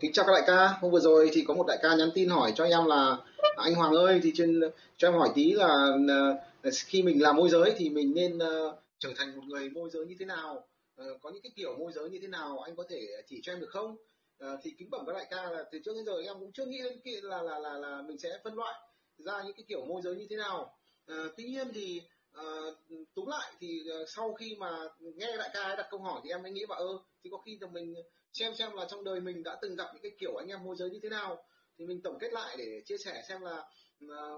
Kính chào các đại ca. Hôm vừa rồi thì có một đại ca nhắn tin hỏi cho em là anh Hoàng ơi, thì cho em hỏi tí là khi mình làm môi giới thì mình nên trở thành một người môi giới như thế nào, có những cái kiểu môi giới như thế nào, anh có thể chỉ cho em được không? Thì kính bẩm các đại ca là từ trước đến giờ em cũng chưa nghĩ đến là mình sẽ phân loại ra những cái kiểu môi giới như thế nào. Tuy nhiên thì túm lại thì sau khi mà nghe đại ca ấy đặt câu hỏi thì em mới nghĩ bảo thì có khi là mình xem là trong đời mình đã từng gặp những cái kiểu anh em môi giới như thế nào, thì mình tổng kết lại để chia sẻ xem là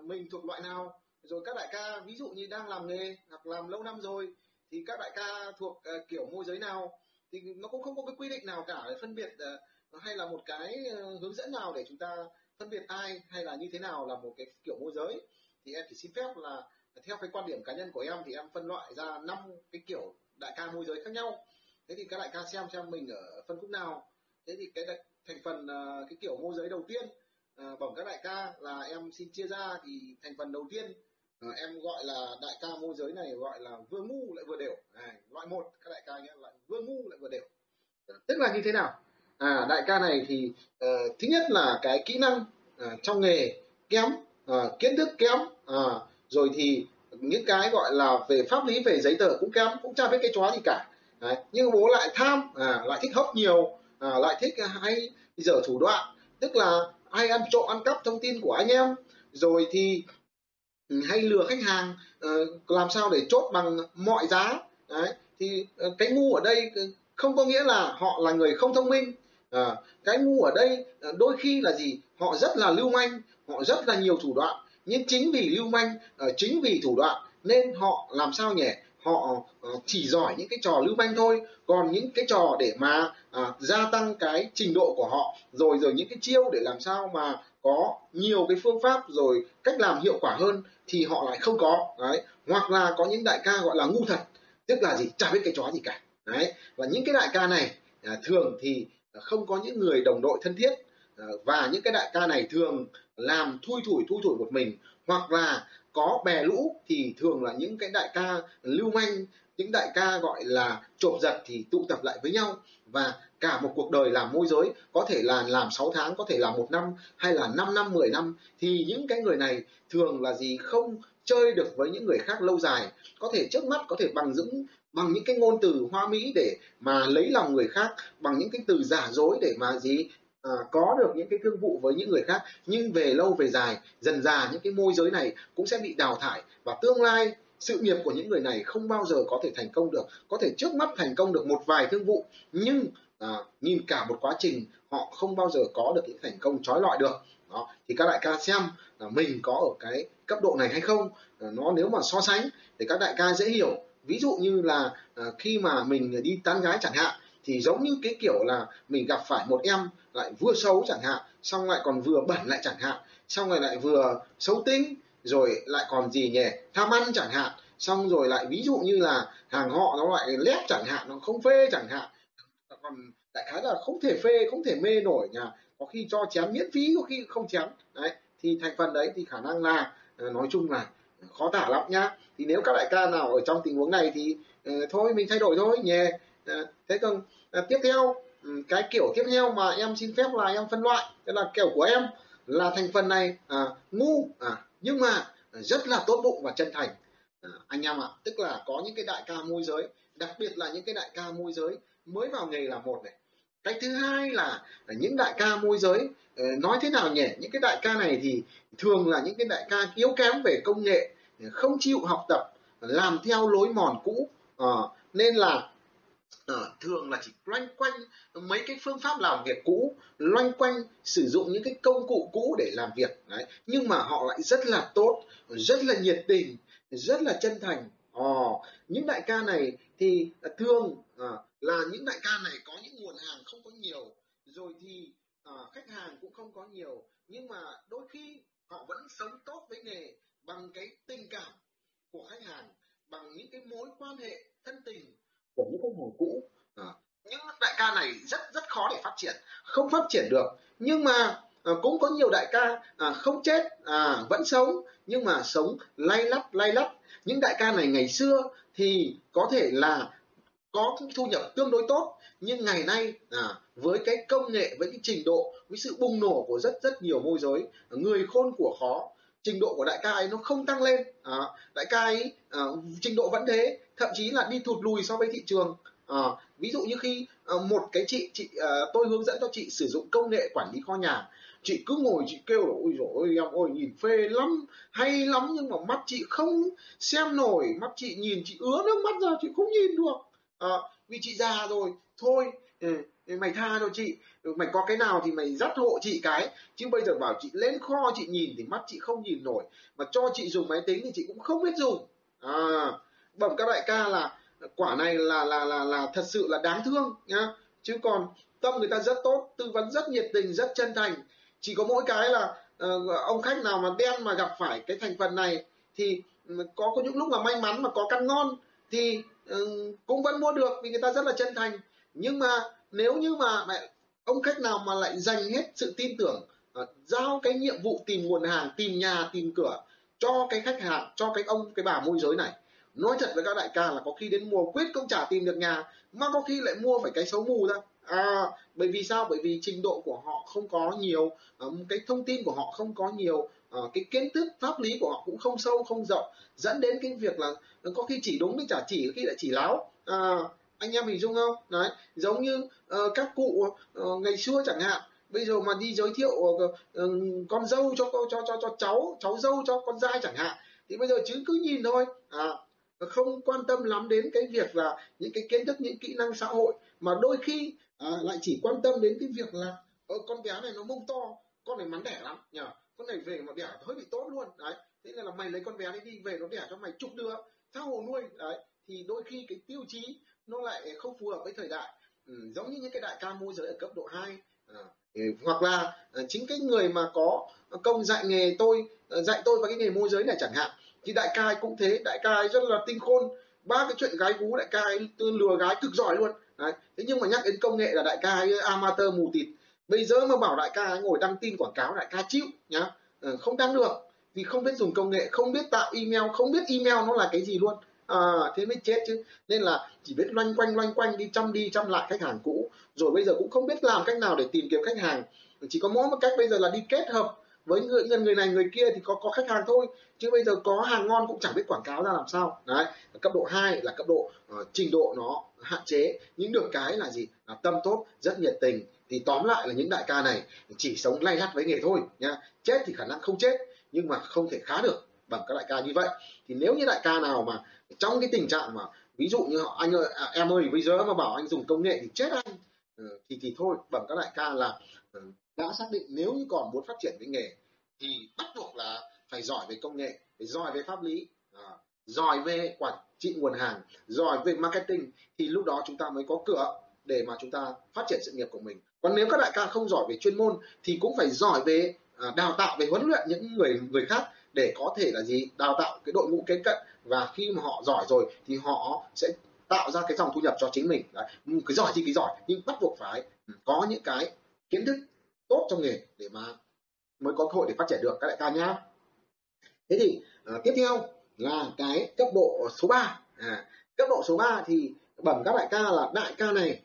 mình thuộc loại nào. Rồi các đại ca ví dụ như đang làm nghề hoặc làm lâu năm rồi thì các đại ca thuộc kiểu môi giới nào, thì nó cũng không có cái quy định nào cả để phân biệt hay là một cái hướng dẫn nào để chúng ta phân biệt ai hay là như thế nào là một cái kiểu môi giới. Thì em chỉ xin phép là theo cái quan điểm cá nhân của em thì em phân loại ra 5 cái kiểu đại ca môi giới khác nhau. Thế thì các đại ca xem mình ở phân khúc nào. Thế thì cái thành phần cái kiểu môi giới đầu tiên bẩm các đại ca là em xin chia ra, thì thành phần đầu tiên em gọi là đại ca môi giới này gọi là vừa ngu lại vừa đều. Loại một các đại ca nhé, loại vừa ngu lại vừa đều. Tức là như thế nào? Đại ca này thì thứ nhất là cái kỹ năng trong nghề kém, kiến thức kém, rồi thì những cái gọi là về pháp lý, về giấy tờ cũng kém, cũng chả biết cái chó gì cả. Đấy, nhưng bố lại tham, lại thích hốc nhiều, lại thích hay dở thủ đoạn, tức là hay ăn trộm ăn cắp thông tin của anh em, rồi thì hay lừa khách hàng, làm sao để chốt bằng mọi giá. Đấy, thì cái ngu ở đây không có nghĩa là họ là người không thông minh, cái ngu ở đây đôi khi là gì, họ rất là lưu manh, họ rất là nhiều thủ đoạn, nhưng chính vì lưu manh, chính vì thủ đoạn nên họ làm sao nhỉ, họ chỉ giỏi những cái trò lưu manh thôi, còn những cái trò để mà gia tăng cái trình độ của họ, rồi những cái chiêu để làm sao mà có nhiều cái phương pháp rồi cách làm hiệu quả hơn thì họ lại không có. Đấy, hoặc là có những đại ca gọi là ngu thật, tức là gì, chả biết cái trò gì cả. Đấy, và những cái đại ca này thường thì không có những người đồng đội thân thiết, và những cái đại ca này thường làm thui thủi một mình, hoặc là có bè lũ thì thường là những cái đại ca lưu manh, những đại ca gọi là trộm giật thì tụ tập lại với nhau, và cả một cuộc đời làm môi giới có thể là làm 6 tháng, có thể là 1 năm hay là 5 năm, 10 năm, thì những cái người này thường là gì, không chơi được với những người khác lâu dài, có thể trước mắt có thể bằng những cái ngôn từ hoa mỹ để mà lấy lòng người khác, bằng những cái từ giả dối để mà gì, có được những cái thương vụ với những người khác, nhưng về lâu về dài dần dà những cái môi giới này cũng sẽ bị đào thải, và tương lai sự nghiệp của những người này không bao giờ có thể thành công được. Có thể trước mắt thành công được một vài thương vụ, nhưng nhìn cả một quá trình họ không bao giờ có được những thành công chói lọi được. Đó, thì các đại ca xem là mình có ở cái cấp độ này hay không. Nó nếu mà so sánh thì các đại ca dễ hiểu, ví dụ như là khi mà mình đi tán gái chẳng hạn, thì giống như cái kiểu là mình gặp phải một em lại vừa xấu chẳng hạn, xong lại còn vừa bẩn lại chẳng hạn, xong rồi lại vừa xấu tính, rồi lại còn gì nhỉ, tham ăn chẳng hạn, xong rồi lại ví dụ như là hàng họ nó lại lép chẳng hạn, nó không phê chẳng hạn, còn đại khái là không thể phê, không thể mê nổi nhà, có khi cho chém miễn phí, có khi không chém. Đấy, thì thành phần đấy thì khả năng là nói chung là khó tả lắm nhá. Thì nếu các đại ca nào ở trong tình huống này thì thôi mình thay đổi thôi nhỉ. Thế còn tiếp theo, cái kiểu tiếp theo mà em xin phép là em phân loại, tức là kiểu của em là thành phần này ngu, nhưng mà rất là tốt bụng và chân thành anh em ạ. Tức là có những cái đại ca môi giới, đặc biệt là những cái đại ca môi giới mới vào nghề là một này. Cái thứ hai là những đại ca môi giới nói thế nào nhỉ, những cái đại ca này thì thường là những cái đại ca yếu kém về công nghệ, không chịu học tập, làm theo lối mòn cũ, nên là thường là chỉ loanh quanh mấy cái phương pháp làm việc cũ, loanh quanh sử dụng những cái công cụ cũ để làm việc. Đấy, nhưng mà họ lại rất là tốt, rất là nhiệt tình, rất là chân thành. Những đại ca này thì thường là những đại ca này có những nguồn hàng không có nhiều, rồi thì khách hàng cũng không có nhiều, nhưng mà đôi khi họ vẫn sống tốt với nghề bằng cái tình cảm của khách hàng, bằng những cái mối quan hệ thân tình của những cái hồi cũ. Những đại ca này rất khó để phát triển, không phát triển được, nhưng mà cũng có nhiều đại ca không chết, vẫn sống, nhưng mà sống lay lắt. Những đại ca này ngày xưa thì có thể là có thu nhập tương đối tốt. Nhưng ngày nay với cái công nghệ, với cái trình độ, với sự bùng nổ của rất nhiều môi giới, người khôn của khó, trình độ của đại ca ấy nó không tăng lên. Đại ca ấy trình độ vẫn thế, thậm chí là đi thụt lùi so với thị trường. Ví dụ như khi một cái tôi hướng dẫn cho chị sử dụng công nghệ quản lý kho nhà, chị cứ ngồi chị kêu là ôi dồi ôi em ơi nhìn phê lắm, hay lắm, nhưng mà mắt chị không xem nổi, mắt chị nhìn chị ứa nước mắt ra, chị không nhìn được. Vì chị già rồi, thôi mày tha cho chị, mày có cái nào thì mày dắt hộ chị cái, chứ bây giờ bảo chị lên kho chị nhìn thì mắt chị không nhìn nổi, mà cho chị dùng máy tính thì chị cũng không biết dùng. Bẩm các đại ca là quả này là thật sự là đáng thương nhá. Chứ còn tâm người ta rất tốt, tư vấn rất nhiệt tình, rất chân thành, chỉ có mỗi cái là ông khách nào mà đen mà gặp phải cái thành phần này thì có những lúc mà may mắn mà có căn ngon thì cũng vẫn mua được vì người ta rất là chân thành. Nhưng mà nếu như mà ông khách nào mà lại dành hết sự tin tưởng, giao cái nhiệm vụ tìm nguồn hàng, tìm nhà, tìm cửa cho cái khách hàng, cho cái ông, cái bà môi giới này, nói thật với các đại ca là có khi đến mùa quyết không chả tìm được nhà, mà có khi lại mua phải cái xấu mù ra. Bởi vì sao? Bởi vì trình độ của họ không có nhiều, cái thông tin của họ không có nhiều, cái kiến thức pháp lý của họ cũng không sâu không rộng, dẫn đến cái việc là có khi chỉ đúng với chả chỉ, có khi lại chỉ láo. Anh em hình dung không? Đấy, giống như các cụ ngày xưa chẳng hạn, bây giờ mà đi giới thiệu con dâu cho cháu dâu cho con trai chẳng hạn, thì bây giờ cứ nhìn thôi, không quan tâm lắm đến cái việc là những cái kiến thức, những kỹ năng xã hội, mà đôi khi lại chỉ quan tâm đến cái việc là con bé này nó mông to, con này mắn đẻ lắm nhờ, con này về mà đẻ hơi bị tốt luôn đấy, thế nên là mày lấy con bé đấy đi về nó đẻ cho mày chục đứa tha hồ nuôi đấy. Thì đôi khi cái tiêu chí nó lại không phù hợp với thời đại. Giống như những cái đại ca môi giới ở cấp độ 2, hoặc là chính cái người mà có công dạy nghề tôi, dạy tôi vào cái nghề môi giới này chẳng hạn, thì đại ca cũng thế, đại ca rất là tinh khôn, ba cái chuyện gái gú đại ca lừa gái cực giỏi luôn đấy. Thế nhưng mà nhắc đến công nghệ là đại ca amateur mù tịt. Bây giờ mà bảo đại ca ngồi đăng tin quảng cáo đại ca chịu nhá, không đăng được vì không biết dùng công nghệ, không biết tạo email, không biết email nó là cái gì luôn. Thế mới chết chứ. Nên là chỉ biết loanh quanh đi chăm lại khách hàng cũ, rồi bây giờ cũng không biết làm cách nào để tìm kiếm khách hàng, chỉ có mỗi một cách bây giờ là đi kết hợp với người này người kia thì có khách hàng thôi, chứ bây giờ có hàng ngon cũng chẳng biết quảng cáo ra làm sao. Đấy, cấp độ 2 là cấp độ trình độ nó hạn chế, nhưng được cái là gì, là tâm tốt, rất nhiệt tình. Thì tóm lại là những đại ca này chỉ sống lay lắt với nghề thôi nha, chết thì khả năng không chết nhưng mà không thể khá được bằng các đại ca như vậy. Thì nếu như đại ca nào mà trong cái tình trạng mà ví dụ như họ anh ơi em ơi bây giờ mà bảo anh dùng công nghệ thì chết anh, thì thôi, bằng các đại ca là đã xác định nếu như còn muốn phát triển với nghề thì bắt buộc là phải giỏi về công nghệ, phải giỏi về pháp lý, giỏi về quản trị nguồn hàng, giỏi về marketing, thì lúc đó chúng ta mới có cửa để mà chúng ta phát triển sự nghiệp của mình. Còn nếu các đại ca không giỏi về chuyên môn thì cũng phải giỏi về đào tạo, về huấn luyện những người khác để có thể là gì, đào tạo cái đội ngũ kế cận, và khi mà họ giỏi rồi thì họ sẽ tạo ra cái dòng thu nhập cho chính mình. Đấy, cái giỏi thì cái giỏi nhưng bắt buộc phải có những cái kiến thức tốt trong nghề để mà mới có cơ hội để phát triển được các đại ca nhá. Thế thì tiếp theo là cái cấp độ số 3. Cấp độ số 3 thì bẩm các đại ca là đại ca này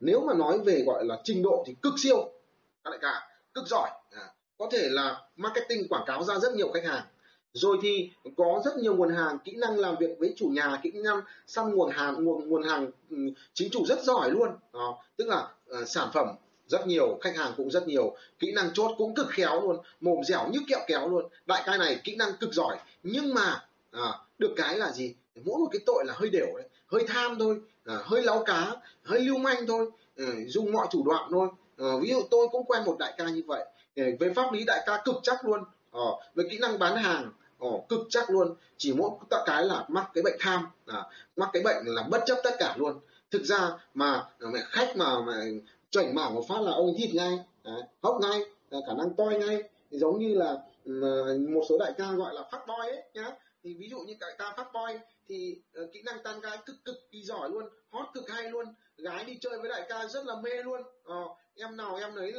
nếu mà nói về gọi là trình độ thì cực siêu, các đại ca cực giỏi, có thể là marketing quảng cáo ra rất nhiều khách hàng, rồi thì có rất nhiều nguồn hàng, kỹ năng làm việc với chủ nhà, kỹ năng săn nguồn hàng chính chủ rất giỏi luôn. Đó, tức là sản phẩm rất nhiều, khách hàng cũng rất nhiều, kỹ năng chốt cũng cực khéo luôn, mồm dẻo như kẹo kéo luôn. Đại ca này kỹ năng cực giỏi, nhưng mà được cái là gì, mỗi một cái tội là hơi đều đấy, hơi tham thôi, hơi láu cá, hơi lưu manh thôi, dùng mọi thủ đoạn thôi. Ví dụ tôi cũng quen một đại ca như vậy. Về pháp lý đại ca cực chắc luôn, về kỹ năng bán hàng cực chắc luôn, chỉ mỗi cái là mắc cái bệnh tham, mắc cái bệnh là bất chấp tất cả luôn. Thực ra mà khách mà chuẩn mảng một phát là ông thịt ngay, hốc ngay, khả năng toi ngay, giống như là một số đại ca gọi là phát boy ấy nhá. Thì ví dụ như đại ca phát boy thì kỹ năng tán gái cực kỳ giỏi luôn, hot cực hay luôn, gái đi chơi với đại ca rất là mê luôn. Em nào em ấy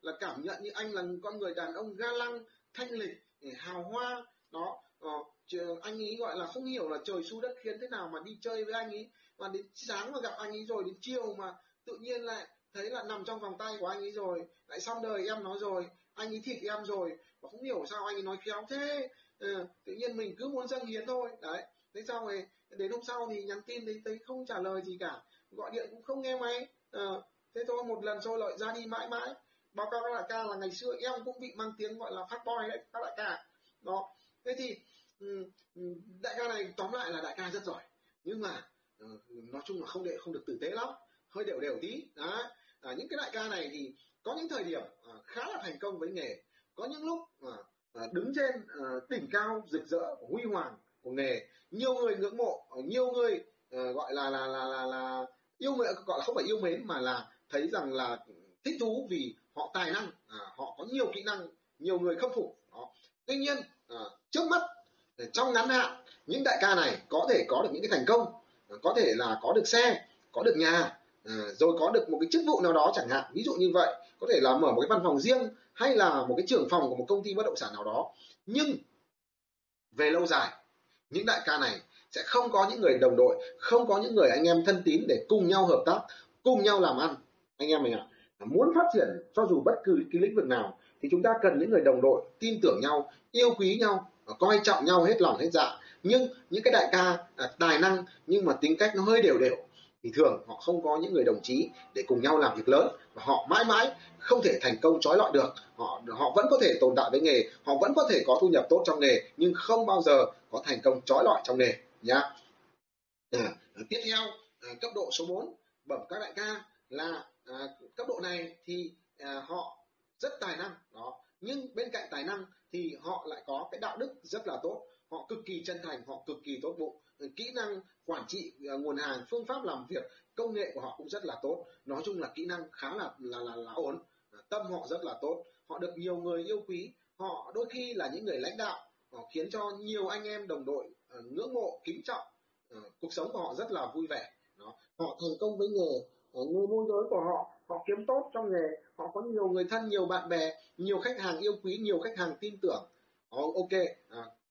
là cảm nhận như anh là con người đàn ông ga lăng, thanh lịch, hào hoa đó. Anh ấy gọi là không hiểu là trời xu đất khiến thế nào mà đi chơi với anh ấy Và đến sáng mà gặp anh ấy rồi, đến chiều mà tự nhiên lại thấy là nằm trong vòng tay của anh ấy rồi, lại xong đời em nó rồi, anh ấy thịt em rồi, và không hiểu sao anh ấy nói khéo thế. Tự nhiên mình cứ muốn dâng hiến thôi đấy. Thế sau này đến hôm sau thì nhắn tin thấy không trả lời gì cả, gọi điện cũng không nghe máy. Thế thôi, một lần xôi lợi ra đi mãi mãi. Báo cáo các đại ca là ngày xưa em cũng bị mang tiếng gọi là fat boy đấy các đại ca đó. Thế thì đại ca này tóm lại là đại ca rất giỏi, nhưng mà nói chung là không được tử tế lắm, hơi đều đều tí đó. Những cái đại ca này thì có những thời điểm khá là thành công với nghề, có những lúc đứng trên đỉnh cao rực rỡ huy hoàng của nghề, nhiều người ngưỡng mộ, nhiều người gọi là yêu mến, gọi là không phải yêu mến mà là thấy rằng là thích thú vì họ tài năng, họ có nhiều kỹ năng, nhiều người khâm phục đó. Tuy nhiên trước mắt trong ngắn hạn những đại ca này có thể có được những cái thành công, có thể là có được xe, có được nhà, rồi có được một cái chức vụ nào đó chẳng hạn, ví dụ như vậy, có thể là mở một cái văn phòng riêng hay là một cái trưởng phòng của một công ty bất động sản nào đó. Nhưng về lâu dài những đại ca này sẽ không có những người đồng đội, không có những người anh em thân tín để cùng nhau hợp tác, cùng nhau làm ăn. Anh em mình ạ, muốn phát triển cho dù bất cứ cái lĩnh vực nào thì chúng ta cần những người đồng đội tin tưởng nhau, yêu quý nhau, coi trọng nhau hết lòng hết dạ. Nhưng những cái đại ca tài năng nhưng mà tính cách nó hơi đều đều thì thường họ không có những người đồng chí để cùng nhau làm việc lớn, và họ mãi mãi không thể thành công chói lọi được. Họ vẫn có thể tồn tại với nghề, họ vẫn có thể có thu nhập tốt trong nghề, nhưng không bao giờ có thành công chói lọi trong nghề nhá. Tiếp theo, cấp độ số 4 bẩm các đại ca là cấp độ này thì họ rất tài năng đó, nhưng bên cạnh tài năng thì họ lại có cái đạo đức rất là tốt, họ cực kỳ chân thành, họ cực kỳ tốt bụng, kỹ năng quản trị nguồn hàng, phương pháp làm việc, công nghệ của họ cũng rất là tốt. Nói chung là kỹ năng khá là ổn, tâm họ rất là tốt, họ được nhiều người yêu quý, họ đôi khi là những người lãnh đạo, họ khiến cho nhiều anh em đồng đội ngưỡng mộ kính trọng. Cuộc sống của họ rất là vui vẻ đó. Họ thành công với nghề, môi giới của họ kiếm tốt trong nghề, họ có nhiều người thân, nhiều bạn bè, nhiều khách hàng yêu quý, nhiều khách hàng tin tưởng. Ok,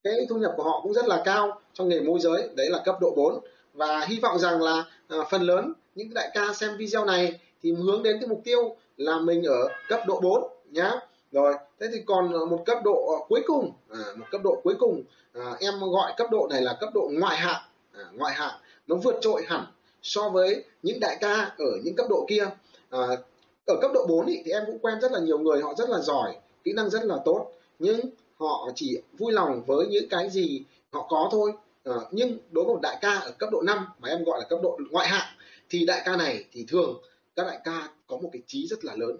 cái thu nhập của họ cũng rất là cao trong nghề môi giới. Đấy là cấp độ 4. Và hy vọng rằng là phần lớn những đại ca xem video này thì hướng đến cái mục tiêu là mình ở cấp độ 4 nhá. Rồi, thế thì còn một cấp độ cuối cùng, em gọi cấp độ này là cấp độ ngoại hạng. Ngoại hạng nó vượt trội hẳn so với những đại ca ở những cấp độ kia. Ở cấp độ 4 thì em cũng quen rất là nhiều người, họ rất là giỏi, kỹ năng rất là tốt, nhưng họ chỉ vui lòng với những cái gì họ có thôi. Nhưng đối với một đại ca ở cấp độ 5 mà em gọi là cấp độ ngoại hạng thì đại ca này thì thường các đại ca có một cái chí rất là lớn.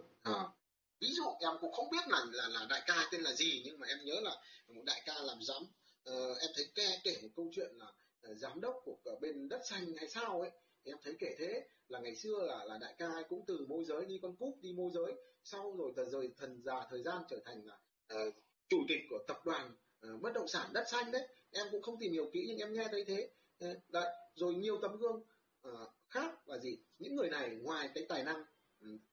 Ví dụ em cũng không biết là đại ca tên là gì, nhưng mà em nhớ là một đại ca làm giám, em thấy kể một câu chuyện là giám đốc của bên đất xanh hay sao ấy, em thấy kể thế là ngày xưa là đại ca cũng từ môi giới đi con cúp đi môi giới, sau rồi rời thần già thời gian trở thành là chủ tịch của tập đoàn bất động sản đất xanh đấy. Em cũng không tìm hiểu kỹ nhưng em nghe thấy thế đấy. Rồi nhiều tấm gương khác là gì, những người này ngoài cái tài năng,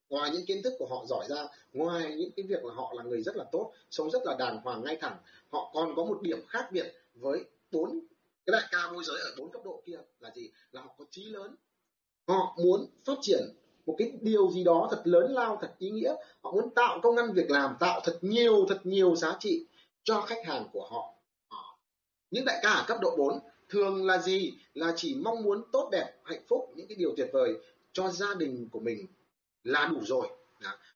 ngoài những kiến thức của họ giỏi ra, ngoài những cái việc là họ là người rất là tốt, sống rất là đàng hoàng ngay thẳng, họ còn có một điểm khác biệt với cái đại ca môi giới ở 4 cấp độ kia là gì, là họ có chí lớn, họ muốn phát triển một cái điều gì đó thật lớn lao, thật ý nghĩa, họ muốn tạo công ăn việc làm, tạo thật nhiều giá trị cho khách hàng của họ. Những đại ca ở cấp độ 4 thường là gì, là chỉ mong muốn tốt đẹp, hạnh phúc, những cái điều tuyệt vời cho gia đình của mình là đủ rồi.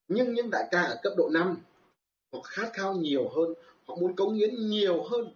Nhưng những đại ca ở cấp độ 5 họ khát khao nhiều hơn, họ muốn cống hiến nhiều hơn,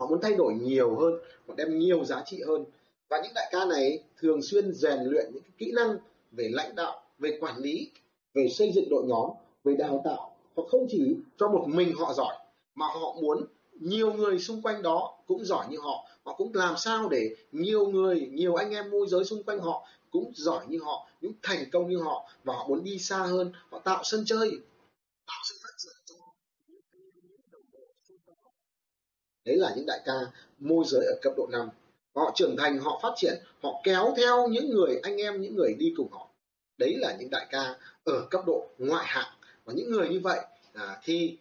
họ muốn thay đổi nhiều hơn, họ đem nhiều giá trị hơn. Và những đại ca này thường xuyên rèn luyện những cái kỹ năng về lãnh đạo, về quản lý, về xây dựng đội nhóm, về đào tạo. Họ không chỉ cho một mình họ giỏi mà họ muốn nhiều người xung quanh đó cũng giỏi như họ. Họ cũng làm sao để nhiều người, nhiều anh em môi giới xung quanh họ cũng giỏi như họ, cũng thành công như họ. Và họ muốn đi xa hơn, họ tạo sân chơi, tạo sự phát triển cho đồng bộ xung quanh họ. Đấy là những đại ca môi giới ở cấp độ 5. Họ trưởng thành, họ phát triển, họ kéo theo những người anh em, những người đi cùng họ. Đấy là những đại ca ở cấp độ ngoại hạng. Và những người như vậy thì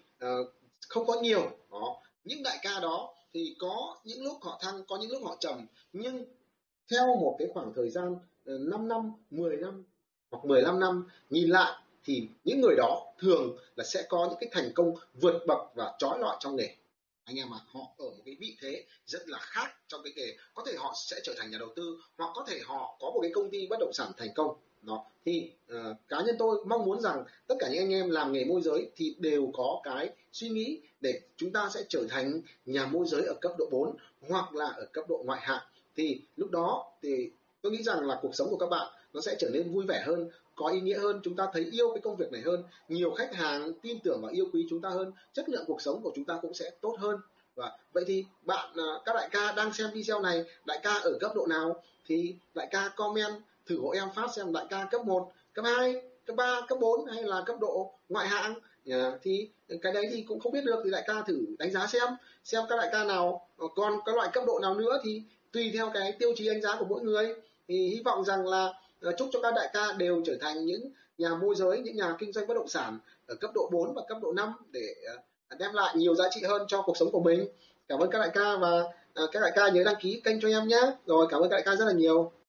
không có nhiều đó. Những đại ca đó thì có những lúc họ thăng, có những lúc họ trầm, nhưng theo một cái khoảng thời gian 5 năm, 10 năm hoặc 15 năm nhìn lại, thì những người đó thường là sẽ có những cái thành công vượt bậc và chói lọi trong nghề. Anh em ạ, họ ở một cái vị thế rất là khác trong cái nghề. Có thể họ sẽ trở thành nhà đầu tư, hoặc có thể họ có một cái công ty bất động sản thành công. Đó. Thì cá nhân tôi mong muốn rằng tất cả những anh em làm nghề môi giới thì đều có cái suy nghĩ để chúng ta sẽ trở thành nhà môi giới ở cấp độ 4 hoặc là ở cấp độ ngoại hạng. Thì lúc đó thì tôi nghĩ rằng là cuộc sống của các bạn nó sẽ trở nên vui vẻ hơn, có ý nghĩa hơn, chúng ta thấy yêu cái công việc này hơn, nhiều khách hàng tin tưởng và yêu quý chúng ta hơn, chất lượng cuộc sống của chúng ta cũng sẽ tốt hơn. Và vậy thì các đại ca đang xem video này, đại ca ở cấp độ nào thì đại ca comment thử hộ em phát xem đại ca cấp 1, cấp 2, cấp 3, cấp 4 hay là cấp độ ngoại hạng. Thì cái đấy thì cũng không biết được, thì đại ca thử đánh giá xem các đại ca nào còn các loại cấp độ nào nữa, thì tùy theo cái tiêu chí đánh giá của mỗi người. Thì hy vọng rằng là chúc cho các đại ca đều trở thành những nhà môi giới, những nhà kinh doanh bất động sản ở cấp độ 4 và cấp độ 5 để đem lại nhiều giá trị hơn cho cuộc sống của mình. Cảm ơn các đại ca, và các đại ca nhớ đăng ký kênh cho em nhé. Rồi, cảm ơn các đại ca rất là nhiều.